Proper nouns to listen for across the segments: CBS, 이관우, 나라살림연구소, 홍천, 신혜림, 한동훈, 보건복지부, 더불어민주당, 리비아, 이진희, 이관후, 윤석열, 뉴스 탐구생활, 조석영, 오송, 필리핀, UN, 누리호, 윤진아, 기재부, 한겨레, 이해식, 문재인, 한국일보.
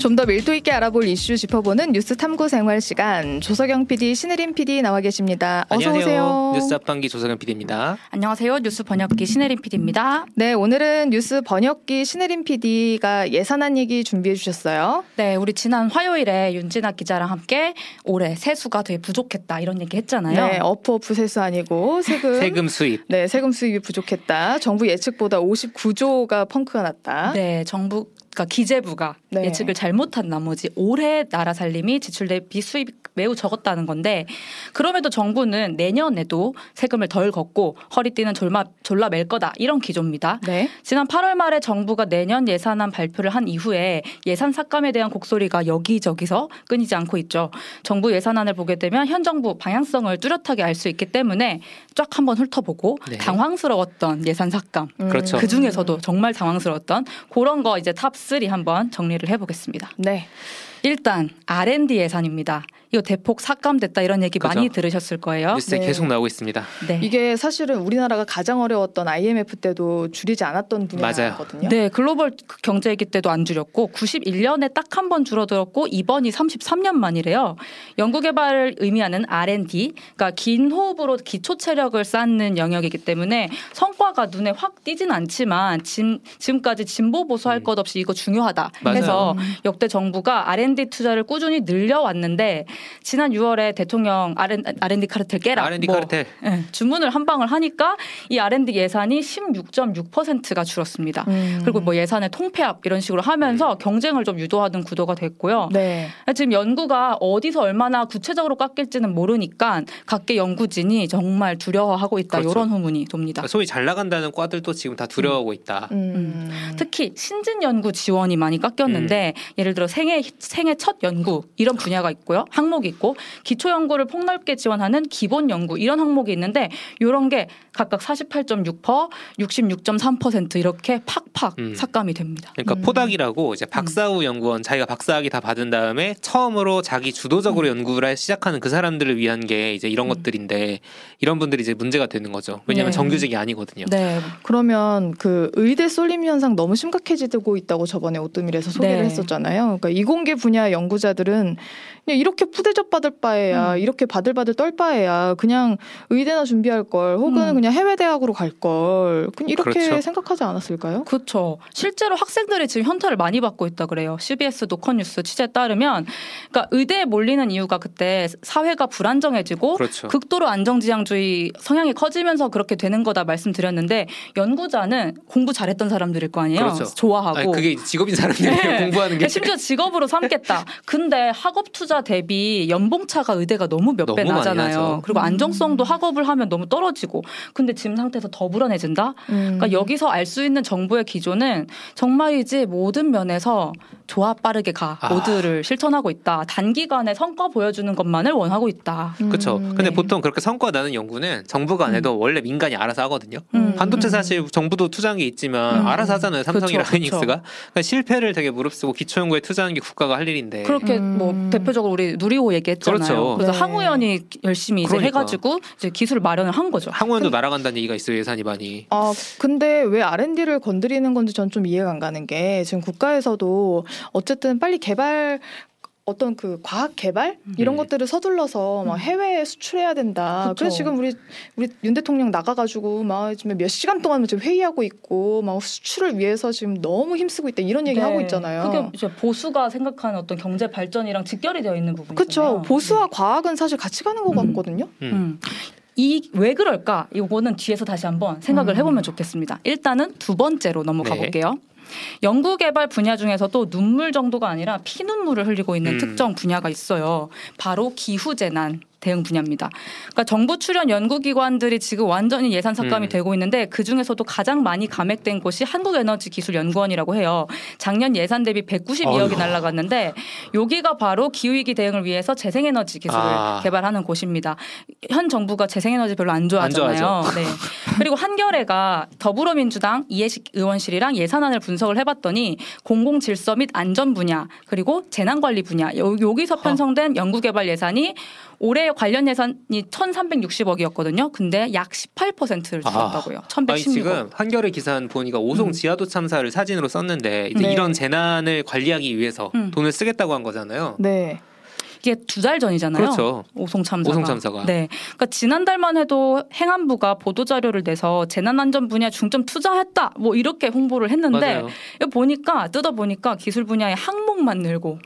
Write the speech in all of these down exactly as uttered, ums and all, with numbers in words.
좀 더 밀도 있게 알아볼 이슈 짚어보는 뉴스 탐구생활 시간. 조석영 피디, 신혜림 피디 나와 계십니다. 어서 오세요. 뉴스 앞방기 조석영 피디입니다. 안녕하세요. 뉴스 번역기 신혜림 피디입니다. 네, 오늘은 뉴스 번역기 신혜림 피디가 예산안 얘기 준비해 주셨어요. 네, 우리 지난 화요일에 윤진아 기자랑 함께 올해 세수가 되게 부족했다 이런 얘기 했잖아요. 네, 어프어프 세수 아니고 세금. 세금 수입. 네, 세금 수입이 부족했다. 정부 예측보다 오십구 조가 펑크가 났다. 네, 정부 그러니까 기재부가 네. 예측을 잘못한 나머지 올해 나라 살림이 지출 대비 수입이 매우 적었다는 건데, 그럼에도 정부는 내년에도 세금을 덜 걷고 허리띠는 졸마, 졸라 맬 거다 이런 기조입니다. 네. 지난 팔월 말에 정부가 내년 예산안 발표를 한 이후에 예산 삭감에 대한 곡소리가 여기저기서 끊이지 않고 있죠. 정부 예산안을 보게 되면 현 정부 방향성을 뚜렷하게 알 수 있기 때문에 쫙 한번 훑어보고 네. 당황스러웠던 예산 삭감 음. 그렇죠. 그중에서도 정말 당황스러웠던 그런 거 이제 탑 삼 한번 정리를 해보겠습니다. 네. 일단 알 앤 디 예산입니다. 이거 대폭 삭감됐다 이런 얘기 그렇죠. 많이 들으셨을 거예요. 뉴스에 네. 계속 나오고 있습니다. 네. 이게 사실은 우리나라가 가장 어려웠던 아이 엠 에프 때도 줄이지 않았던 분야거든요. 네, 글로벌 경제 위기 때도 안 줄였고 구십일 년에 딱 한 번 줄어들었고 이번이 삼십삼 년 만이래요. 연구개발을 의미하는 알 앤 디, 그러니까 긴 호흡으로 기초 체력을 쌓는 영역이기 때문에 성과가 눈에 확 띄진 않지만 진, 지금까지 진보 보수할 음. 것 없이 이거 중요하다 맞아요. 해서 역대 정부가 알 앤 디 투자를 꾸준히 늘려왔는데 지난 유월에 대통령 알 앤 디 카르텔 깨라 알 앤 디 뭐 카르텔. 네, 주문을 한 방을 하니까 이 알 앤 디 예산이 십육 점 육 퍼센트가 줄었습니다. 음. 그리고 뭐 예산의 통폐합 이런 식으로 하면서 경쟁을 좀 유도하는 구도가 됐고요. 네. 지금 연구가 어디서 얼마나 구체적으로 깎일지는 모르니까 각계 연구진이 정말 두려워하고 있다. 그렇죠. 이런 후문이 돕니다. 소위 잘 나간다는 과들도 지금 다 두려워하고 음. 있다. 음. 음. 특히 신진 연구 지원이 많이 깎였는데 음. 예를 들어 생애, 생애 첫 연구 이런 분야가 있고요. 항목이 있고 기초 연구를 폭넓게 지원하는 기본 연구 이런 항목이 있는데 이런 게 각각 사십팔 점 육 퍼센트, 육십육 점 삼 퍼센트 이렇게 팍팍 음. 삭감이 됩니다. 그러니까 음. 포닥이라고 이제 박사 후 연구원 자기가 박사학위 다 받은 다음에 처음으로 자기 주도적으로 음. 연구를 시작하는 그 사람들을 위한 게 이제 이런 음. 것들인데 이런 분들이 이제 문제가 되는 거죠. 왜냐하면 네. 정규직이 아니거든요. 네. 그러면 그 의대 쏠림 현상 너무 심각해지고 있다고 저번에 오뜨밀에서 소개를 네. 했었잖아요. 그러니까 이공계 분야 연구자들은 그냥 이렇게 푸대접 받을 바에야 음. 이렇게 바들바들 떨 바에야 그냥 의대나 준비할 걸 혹은 음. 그냥 해외 대학으로 갈 걸 그냥 이렇게 그렇죠. 생각하지 않았을까요? 그렇죠. 실제로 학생들이 지금 현타를 많이 받고 있다 그래요. 씨비에스 노컷뉴스 취재에 따르면 그러니까 의대에 몰리는 이유가 그때 사회가 불안정해지고 그렇죠. 극도로 안정지향주의 성향이 커지면서 그렇게 되는 거다 말씀드렸는데 연구자는 공부 잘했던 사람들일 거 아니에요. 그렇죠. 좋아하고 아니, 그게 직업인 사람들이 네. 공부하는 게 심지어 직업으로 삼겠다. 근데 학업 투자 대비 연봉차가 의대가 너무 몇 배 나잖아요. 그리고 안정성도 학업을 하면 너무 떨어지고 근데 지금 상태에서 더 불안해진다. 음. 그러니까 여기서 알 수 있는 정부의 기조는 정말이지 모든 면에서 좋아 빠르게 가 아. 모드를 실천하고 있다. 단기간에 성과 보여주는 것만을 원하고 있다. 음. 그렇죠. 근데 네. 보통 그렇게 성과 나는 연구는 정부가 안 해도 음. 원래 민간이 알아서 하거든요. 음. 반도체 사실 정부도 투자한 게 있지만 음. 알아서 하잖아요. 삼성이랑 하이닉스가. 그러니까 실패를 되게 무릅쓰고 기초연구에 투자하는 게 국가가 할 일인데 그렇게 음. 뭐 대표적으로 우리 누리호 얘기했잖아요. 그렇죠. 그래서 네. 항우연이 열심히 그러니까. 이제 해가지고 이제 기술을 마련을 한 거죠. 항우연도 날아간다는 얘기가 있어요. 예산이 많이. 아 근데 왜 알 앤 디를 건드리는 건지 전 좀 이해가 안 가는 게 지금 국가에서도 어쨌든 빨리 개발 어떤 그 과학 개발 이런 네. 것들을 서둘러서 막 해외에 수출해야 된다. 그쵸. 그래서 지금 우리 우리 윤 대통령 나가가지고 막 지금 몇 시간 동안 지금 회의하고 있고 막 수출을 위해서 지금 너무 힘쓰고 있다 이런 얘기 네. 하고 있잖아요. 그게 이제 보수가 생각하는 어떤 경제 발전이랑 직결이 되어 있는 부분이죠. 그렇죠. 보수와 네. 과학은 사실 같이 가는 것 같거든요. 음. 음. 이 왜 그럴까? 이거는 뒤에서 다시 한번 생각을 음. 해보면 좋겠습니다. 일단은 두 번째로 넘어가 네. 볼게요. 연구개발 분야 중에서도 눈물 정도가 아니라 피눈물을 흘리고 있는 음. 특정 분야가 있어요. 바로 기후재난 대응 분야입니다. 그러니까 정부 출연 연구기관들이 지금 완전히 예산 삭감이 음. 되고 있는데 그중에서도 가장 많이 감액된 곳이 한국에너지기술연구원이라고 해요. 작년 예산 대비 백구십이 억이 날아갔는데 여기가 바로 기후위기 대응을 위해서 재생에너지 기술을 아. 개발하는 곳입니다. 현 정부가 재생에너지 별로 안 좋아하잖아요. 안 좋아하죠. 네. 그리고 한겨레가 더불어민주당 이해식 의원실이랑 예산안을 분석을 해봤더니 공공질서 및 안전 분야 그리고 재난관리 분야 여기서 편성된 연구개발 예산이 올해 관련 예산이 천삼백육십억이었거든요. 근데 약 십팔 퍼센트를 줄였다고요. 아, 천백십육억. 아니, 지금 한겨레 기사는 보니까 오송 음. 지하도 참사를 사진으로 썼는데 이제 네. 이런 재난을 관리하기 위해서 음. 돈을 쓰겠다고 한 거잖아요. 네. 이게 두 달 전이잖아요. 그렇죠. 오송 참사가. 오송 참사가. 네. 그러니까 지난달만 해도 행안부가 보도 자료를 내서 재난안전 분야 중점 투자했다. 뭐 이렇게 홍보를 했는데 보니까 뜯어 보니까 기술 분야의 항목만 늘고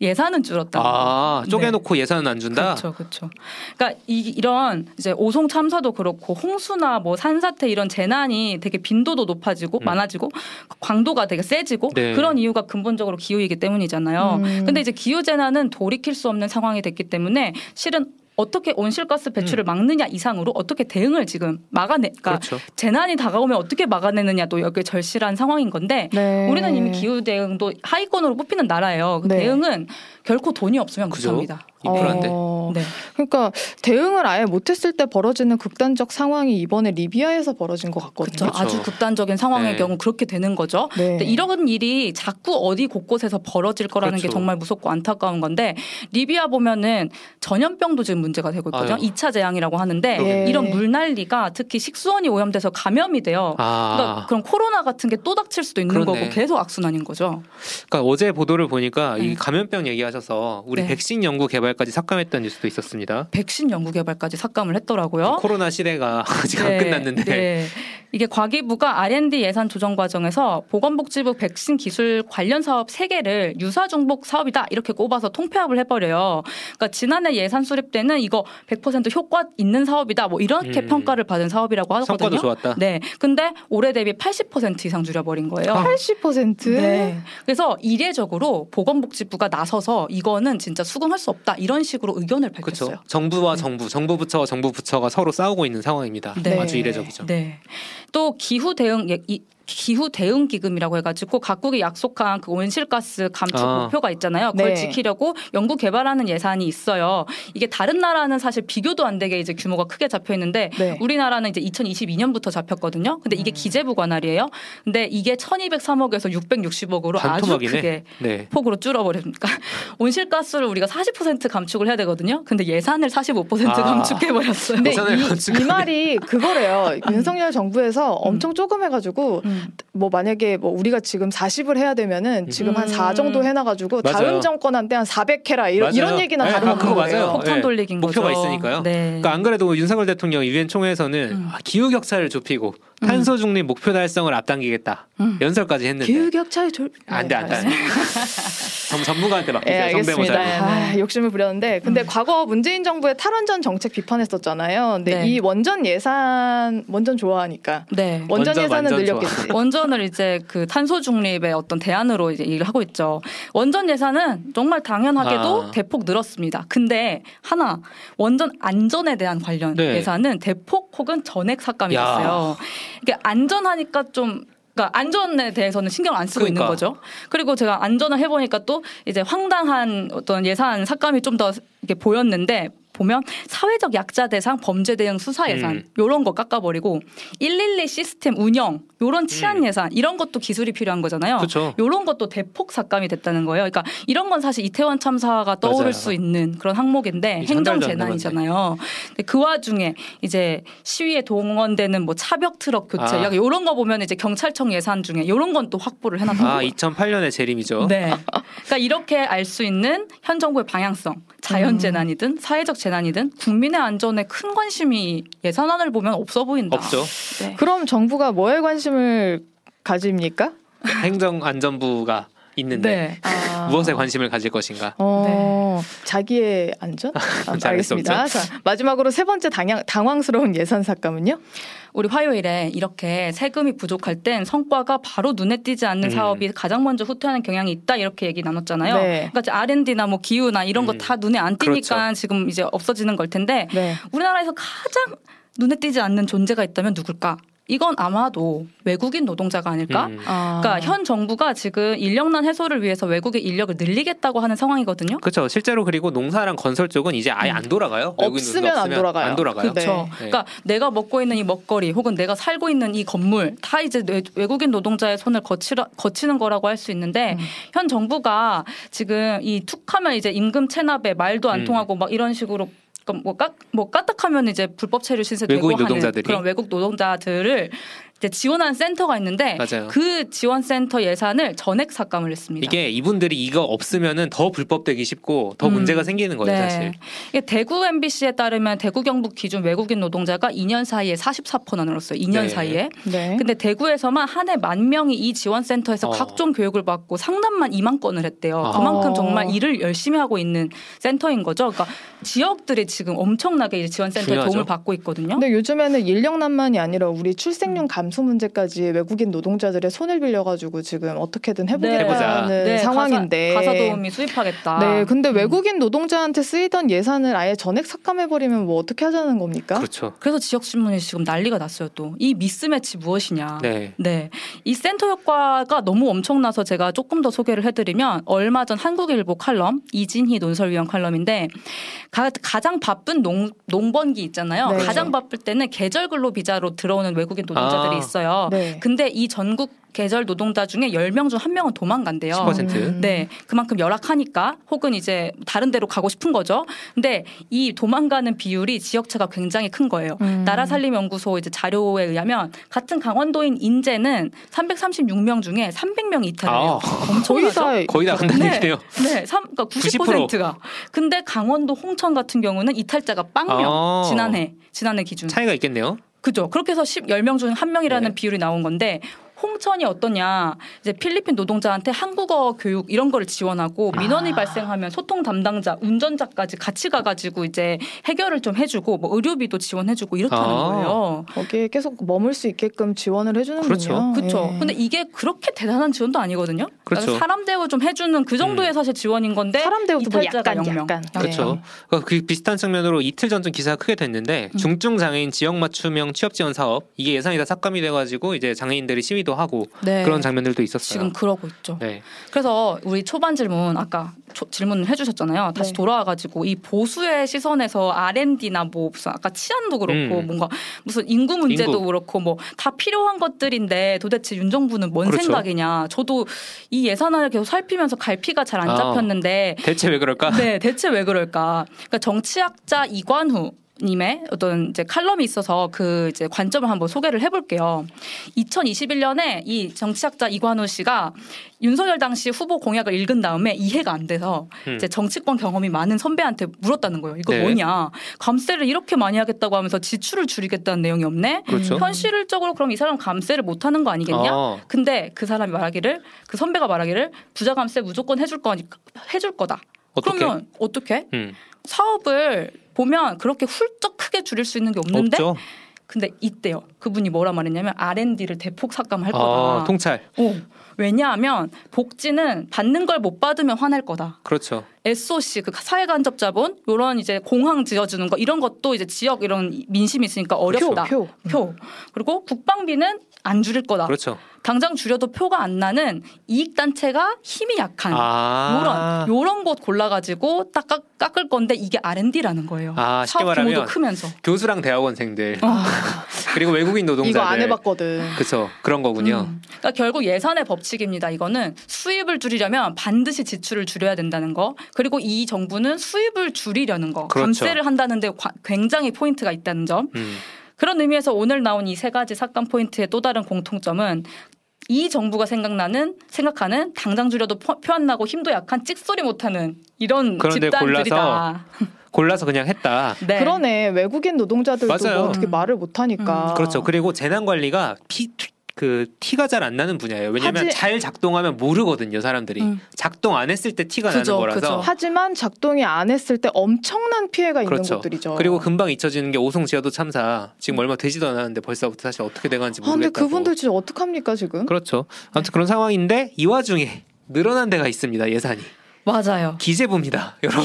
예산은 줄었다. 아, 쪼개놓고 네. 예산은 안 준다. 그렇죠, 그렇죠. 그러니까 이, 이런 이제 오송 참사도 그렇고 홍수나 뭐 산사태 이런 재난이 되게 빈도도 높아지고 음. 많아지고 강도가 되게 세지고 네. 그런 이유가 근본적으로 기후이기 때문이잖아요. 음. 근데 이제 기후 재난은 돌이킬 수 없는 상황이 됐기 때문에 실은 어떻게 온실가스 배출을 막느냐 이상으로 어떻게 대응을 지금 막아내, 그러니까 그렇죠. 재난이 다가오면 어떻게 막아내느냐도 여기에 절실한 상황인 건데 네. 우리는 이미 기후 대응도 하위권으로 뽑히는 나라예요. 그 네. 대응은 결코 돈이 없으면 못합니다. 어... 네. 그러니까 대응을 아예 못했을 때 벌어지는 극단적 상황이 이번에 리비아에서 벌어진 것 같거든요. 그렇죠. 아주 극단적인 상황의 네. 경우 그렇게 되는 거죠. 네. 근데 이런 일이 자꾸 어디 곳곳에서 벌어질 거라는 그렇죠. 게 정말 무섭고 안타까운 건데 리비아 보면은 전염병도 지금 문제가 되고 있거든요. 아유. 이 차 재앙이라고 하는데 네. 이런 물난리가 특히 식수원이 오염돼서 감염이 돼요. 아. 그러니까 그런 코로나 같은 게 또 닥칠 수도 있는 그러네. 거고 계속 악순환인 거죠. 그러니까 어제 보도를 보니까 네. 이 감염병 얘기하셔서 우리 네. 백신 연구 개발까지 삭감했다는 뉴스도 있었습니다. 백신 연구 개발까지 삭감을 했더라고요. 코로나 시대가 아직 네. 안 끝났는데. 네. 이게 과기부가 알 앤 디 예산 조정 과정에서 보건복지부 백신 기술 관련 사업 세 개를 유사 중복 사업이다 이렇게 꼽아서 통폐합을 해버려요. 그러니까 지난해 예산 수립 때는 이거 백 퍼센트 효과 있는 사업이다 뭐 이렇게 음. 평가를 받은 사업이라고 하거든요. 성과도 좋았다. 네. 근데 올해 대비 팔십 퍼센트 이상 줄여버린 거예요. 아. 팔십 퍼센트? 네. 그래서 이례적으로 보건복지부가 나서서 이거는 진짜 수긍할 수 없다 이런 식으로 의견을 밝혔어요. 그렇죠. 정부와 네. 정부, 정부 부처와 정부 부처가 서로 싸우고 있는 상황입니다. 네. 아주 이례적이죠. 네. 또 기후 대응 이 기후 대응 기금이라고 해가지고 각국이 약속한 그 온실가스 감축 아. 목표가 있잖아요. 그걸 네. 지키려고 연구 개발하는 예산이 있어요. 이게 다른 나라는 사실 비교도 안 되게 이제 규모가 크게 잡혀 있는데 네. 우리나라는 이제 이천이십이년부터 잡혔거든요. 근데 이게 음. 기재부 관할이에요. 근데 이게 천이백삼억에서 육백육십억으로 반토막이네. 아주 크게 네. 폭으로 줄어버리니까 온실가스를 우리가 사십 퍼센트 감축을 해야 되거든요. 근데 예산을 사십오 퍼센트 아. 감축해버렸어요. 근데 이, 이 말이 그거래요. 윤석열 정부에서 엄청 조금 해가지고. 음. 뭐 만약에 뭐 우리가 지금 사십을 해야 되면은 지금 음. 한 사 정도 해놔가지고 맞아요. 다음 정권한테 한 사백 해라 이런, 이런 얘기나 네, 다른 거 맞아요. 폭탄 네. 돌리기인 목표가 거죠. 있으니까요. 네. 그러니까 안 그래도 윤석열 대통령 유엔 총회에서는 음. 기후 격차를 좁히고 음. 탄소 중립 목표 달성을 앞당기겠다 음. 연설까지 했는데 기후 격차를 좁 안돼 안돼 전문가한테 맡기세요. 예, 알겠습니다. 아, 욕심을 부렸는데 근데 음. 과거 문재인 정부의 탈원전 정책 비판했었잖아요. 근데 네. 이 원전 예산 원전 좋아하니까 네. 원전, 원전 예산은 늘렸겠죠. 원전을 이제 그 탄소 중립의 어떤 대안으로 이제 얘기를 하고 있죠. 원전 예산은 정말 당연하게도 아. 대폭 늘었습니다. 근데 하나 원전 안전에 대한 관련 네. 예산은 대폭 혹은 전액 삭감이었어요. 이게 안전하니까 좀 그러니까 안전에 대해서는 신경 안 쓰고 그러니까. 있는 거죠. 그리고 제가 안전을 해보니까 또 이제 황당한 어떤 예산 삭감이 좀 더 이렇게 보였는데. 보면 사회적 약자 대상 범죄 대응 수사 예산 음. 이런 거 깎아버리고 일일이 시스템 운영 이런 치안 음. 예산 이런 것도 기술이 필요한 거잖아요. 그쵸. 이런 것도 대폭 삭감이 됐다는 거예요. 그러니까 이런 건 사실 이태원 참사가 떠오를 맞아요. 수 있는 그런 항목인데 행정 재난이잖아요. 근데 그 와중에 이제 시위에 동원되는 뭐 차벽 트럭 교체 아. 이런 거 보면 이제 경찰청 예산 중에 이런 건 또 확보를 해놨던 아, 거예요. 이천팔년의 재림이죠. 네. 그러니까 이렇게 알 수 있는 현 정부의 방향성 자연 재난이든 사회적 재난이든 국민의 안전에 큰 관심이 예산안을 보면 없어 보인다. 없죠. 네. 그럼 정부가 뭐에 관심을 가집니까? 행정안전부가 있는데 네. 아... 무엇에 관심을 가질 것인가? 어... 네. 자기의 안전? 아, 알겠습니다. 자, 마지막으로 세 번째 당황, 당황스러운 예산 삭감은요? 우리 화요일에 이렇게 세금이 부족할 땐 성과가 바로 눈에 띄지 않는 음. 사업이 가장 먼저 후퇴하는 경향이 있다 이렇게 얘기 나눴잖아요. 네. 그러니까 알 앤 디나 뭐 기후나 이런 거 다 음. 눈에 안 띄니까 그렇죠. 지금 이제 없어지는 걸 텐데 네. 우리나라에서 가장 눈에 띄지 않는 존재가 있다면 누굴까? 이건 아마도 외국인 노동자가 아닐까? 음. 아. 그러니까 현 정부가 지금 인력난 해소를 위해서 외국의 인력을 늘리겠다고 하는 상황이거든요. 그렇죠. 실제로 그리고 농사랑 건설 쪽은 이제 아예 음. 안 돌아가요. 없으면, 없으면 안 돌아가요. 안 돌아가요. 그렇죠. 네. 그러니까 네. 내가 먹고 있는 이 먹거리 혹은 내가 살고 있는 이 건물 다 이제 외국인 노동자의 손을 거치러, 거치는 거라고 할 수 있는데 음. 현 정부가 지금 이 툭하면 이제 임금 체납에 말도 안 음. 통하고 막 이런 식으로 그러니까 뭐, 까, 뭐 까딱하면 이제 불법 체류 신세되고 외국인 노동자들이 그런 외국 노동자들을 이제 지원하는 센터가 있는데 맞아요. 그 지원 센터 예산을 전액 삭감을 했습니다. 이게 이분들이 이거 없으면은 더 불법되기 쉽고 더 음. 문제가 생기는 거예요, 네. 사실. 이게 대구 엠비씨에 따르면 대구 경북 기준 외국인 노동자가 이 년 사이에 사십사 퍼센트 늘었어요. 이 년 네. 사이에. 네. 근데 대구에서만 한 해 만 명이 이 지원 센터에서 어. 각종 교육을 받고 상담만 이만 건을 했대요. 어. 그만큼 정말 일을 열심히 하고 있는 센터인 거죠. 그러니까 지역들이 지금 엄청나게 지원 센터에 도움을 받고 있거든요. 근데 요즘에는 인력난만이 아니라 우리 출생률 감소 문제까지 외국인 노동자들의 손을 빌려가지고 지금 어떻게든 해보겠다는 네. 네, 상황인데 가사, 가사 도우미 수입하겠다. 네, 근데 음. 외국인 노동자한테 쓰이던 예산을 아예 전액 삭감해버리면 뭐 어떻게 하자는 겁니까? 그렇죠. 그래서 지역 신문이 지금 난리가 났어요. 또 이 미스매치 무엇이냐. 네. 네, 이 센터 효과가 너무 엄청나서 제가 조금 더 소개를 해드리면 얼마 전 한국일보 칼럼 이진희 논설위원 칼럼인데 가, 가장 바쁜 농, 농번기 있잖아요. 네. 가장 바쁠 때는 계절근로 비자로 들어오는 외국인 노동자들이 아. 있어요. 네. 근데 이 전국 계절 노동자 중에 열 명 중 한 명은 도망간대요. 십 퍼센트. 네. 그만큼 열악하니까 혹은 이제 다른 데로 가고 싶은 거죠. 근데 이 도망가는 비율이 지역차가 굉장히 큰 거예요. 음. 나라살림연구소 이제 자료에 의하면 같은 강원도인 인제는 삼백삼십육 명 중에 삼백 명이 이탈해요. 아, 엄청나죠? 거의 다, 거의 다 간다는 얘기네요. 네. 네 삼, 그러니까 구십 퍼센트가. 구십 퍼센트. 근데 강원도 홍천 같은 경우는 이탈자가 영 명. 아. 지난해. 지난해 기준. 차이가 있겠네요. 그죠. 그렇게 해서 십, 열 명 중 한 명이라는 네. 비율이 나온 건데 홍천이 어떠냐. 이제 필리핀 노동자한테 한국어 교육 이런 거를 지원하고 민원이 아. 발생하면 소통 담당자, 운전자까지 같이 가가지고 이제 해결을 좀 해주고 뭐 의료비도 지원해주고 이렇다는 아. 거예요. 거기에 계속 머물 수 있게끔 지원을 해주는군요. 그렇죠. 그렇죠. 예. 근데 이게 그렇게 대단한 지원도 아니거든요. 그렇죠. 사람 대우 좀 해주는 그 정도의 음. 사실 지원인 건데 사람 대우도 뭐 약간, 영 명. 약간. 그렇죠. 네. 그 비슷한 측면으로 이틀 전쯤 기사가 크게 됐는데 음. 중증 장애인 지역 맞춤형 취업 지원 사업 이게 예산이 다 삭감이 돼가지고 이제 장애인들이 시위도 하고 네. 그런 장면들도 있었어요. 지금 그러고 있죠. 네. 그래서 우리 초반 질문 아까 조, 질문을 해주셨잖아요. 다시 네. 돌아와가지고 이 보수의 시선에서 알앤디나 뭐 무슨 아까 치안도 그렇고 음. 뭔가 무슨 인구 문제도 인구. 그렇고 뭐 다 필요한 것들인데 도대체 윤 정부는 뭔 그렇죠. 생각이냐. 저도 이 예산안을 계속 살피면서 갈피가 잘 안 잡혔는데 아, 대체 왜 그럴까? 네, 대체 왜 그럴까? 그러니까 정치학자 이관후 님의 어떤 이제 칼럼이 있어서 그 이제 관점을 한번 소개를 해볼게요. 이천이십일 년에 이 정치학자 이관우 씨가 윤석열 당시 후보 공약을 읽은 다음에 이해가 안 돼서 음. 이제 정치권 경험이 많은 선배한테 물었다는 거예요. 이거 네. 뭐냐. 감세를 이렇게 많이 하겠다고 하면서 지출을 줄이겠다는 내용이 없네. 그렇죠. 현실적으로 그럼 이 사람 감세를 못하는 거 아니겠냐. 아. 근데 그 사람이 말하기를 그 선배가 말하기를 부자 감세 무조건 해줄 거니까 해줄 거다. 어떡해? 그러면 어떻게? 음. 사업을 보면 그렇게 훌쩍 크게 줄일 수 있는 게 없는데 없죠. 근데 이때요. 그분이 뭐라 말했냐면 알앤디를 대폭 삭감할 거다. 아, 통찰. 오, 왜냐하면 복지는 받는 걸 못 받으면 화낼 거다. 그렇죠. 에스오씨 그 사회간접자본 이런 이제 공항 지어주는 거 이런 것도 이제 지역 이런 민심이 있으니까 어렵다. 표. 표. 표. 음. 그리고 국방비는 안 줄일 거다. 그렇죠. 당장 줄여도 표가 안 나는 이익단체가 힘이 약한 아~ 요런 요런 곳 골라가지고 딱 깎을 건데 이게 알앤디라는 거예요. 아, 쉽게 말하면 크면서. 교수랑 대학원생들 아. 그리고 외국인 노동자들 이거 안 해봤거든. 그렇죠. 그런 거군요. 음. 그러니까 결국 예산의 법칙입니다. 이거는 수입을 줄이려면 반드시 지출을 줄여야 된다는 거 그리고 이 정부는 수입을 줄이려는 거 그렇죠. 감세를 한다는데 굉장히 포인트가 있다는 점 음. 그런 의미에서 오늘 나온 이 세 가지 삭감 포인트의 또 다른 공통점은 이 정부가 생각나는 생각하는 당장 줄여도 포, 표 안 나고 힘도 약한 찍소리 못하는 이런 집단들이다. 골라서 그냥 했다. 네. 그러네. 외국인 노동자들도 뭐 어떻게 말을 못하니까. 음. 그렇죠. 그리고 재난관리가 피... 그 티가 잘 안 나는 분야예요. 왜냐하면 하지... 잘 작동하면 모르거든요. 사람들이. 음. 작동 안 했을 때 티가 그죠, 나는 거라서. 그죠. 하지만 작동이 안 했을 때 엄청난 피해가 그렇죠. 있는 것들이죠. 그리고 금방 잊혀지는 게 오송 지하도 참사. 지금 음. 얼마 되지도 않았는데 벌써부터 사실 어떻게 돼가는지 모르겠다고. 아, 근데 그분들 진짜 어떡합니까 지금. 그렇죠. 아무튼 그런 상황인데 이 와중에 늘어난 데가 있습니다. 예산이. 맞아요. 기재부입니다. 여러분.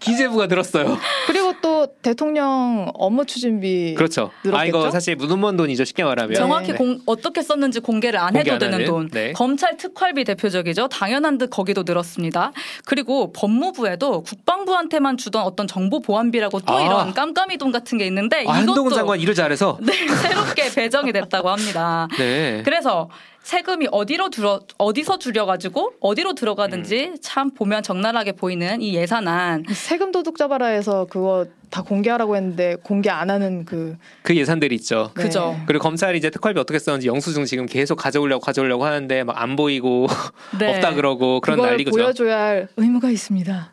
기재부가 늘었어요. 그리고 또 대통령 업무 추진비 그렇죠. 늘었겠죠? 아 이거 사실 무덤먼 돈이죠. 쉽게 말하면. 정확히 네. 공, 어떻게 썼는지 공개를 안 공개 해도 안 되는 하는? 돈. 네. 검찰 특활비 대표적이죠. 당연한 듯 거기도 늘었습니다. 그리고 법무부에도 국방부한테만 주던 어떤 정보보안비라고 또 아. 이런 깜깜이 돈 같은 게 있는데 아, 이것도 한동훈 장관 일을 잘해서 네, 새롭게 배정이 됐다고 합니다. 네. 그래서 세금이 어디로 들어, 어디서 줄여가지고 어디로 들어가는지 음. 참 보면 적나라하게 보이는 이 예산안. 세금 도둑 잡아라 해서 그거 다 공개하라고 했는데 공개 안 하는 그 그 예산들이 있죠. 네. 그죠. 그리고 검찰이 이제 특활비 어떻게 썼는지 영수증 지금 계속 가져오려고 가져오려고 하는데 막 안 보이고 네. 없다 그러고 그런 난리죠. 그걸 보여줘야 할 의무가 있습니다.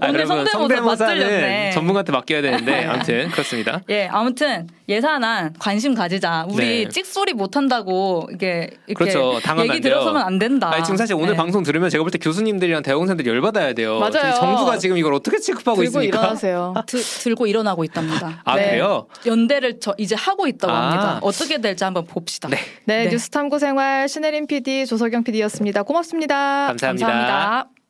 아, 오늘 성대모사 맞들렸네. 전문가한테 맡겨야 되는데 아무튼 그렇습니다. 예, 아무튼 예산안 관심 가지자. 우리 네. 찍소리 못한다고 이게 이렇게 그렇죠. 얘기 들어서면 안 된다. 아니, 지금 사실 오늘 네. 방송 들으면 제가 볼 때 교수님들이랑 대학원생들이 열받아야 돼요. 맞아요. 정부가 지금 이걸 어떻게 취급하고 들고 있습니까? 일어나세요. 드, 들고 일어나고 있답니다. 아 네. 그래요? 연대를 저 이제 하고 있다고 아. 합니다. 어떻게 될지 한번 봅시다. 네, 네, 네. 뉴스 탐구생활 신혜림 피디, 조석영 피디였습니다. 고맙습니다. 감사합니다. 감사합니다.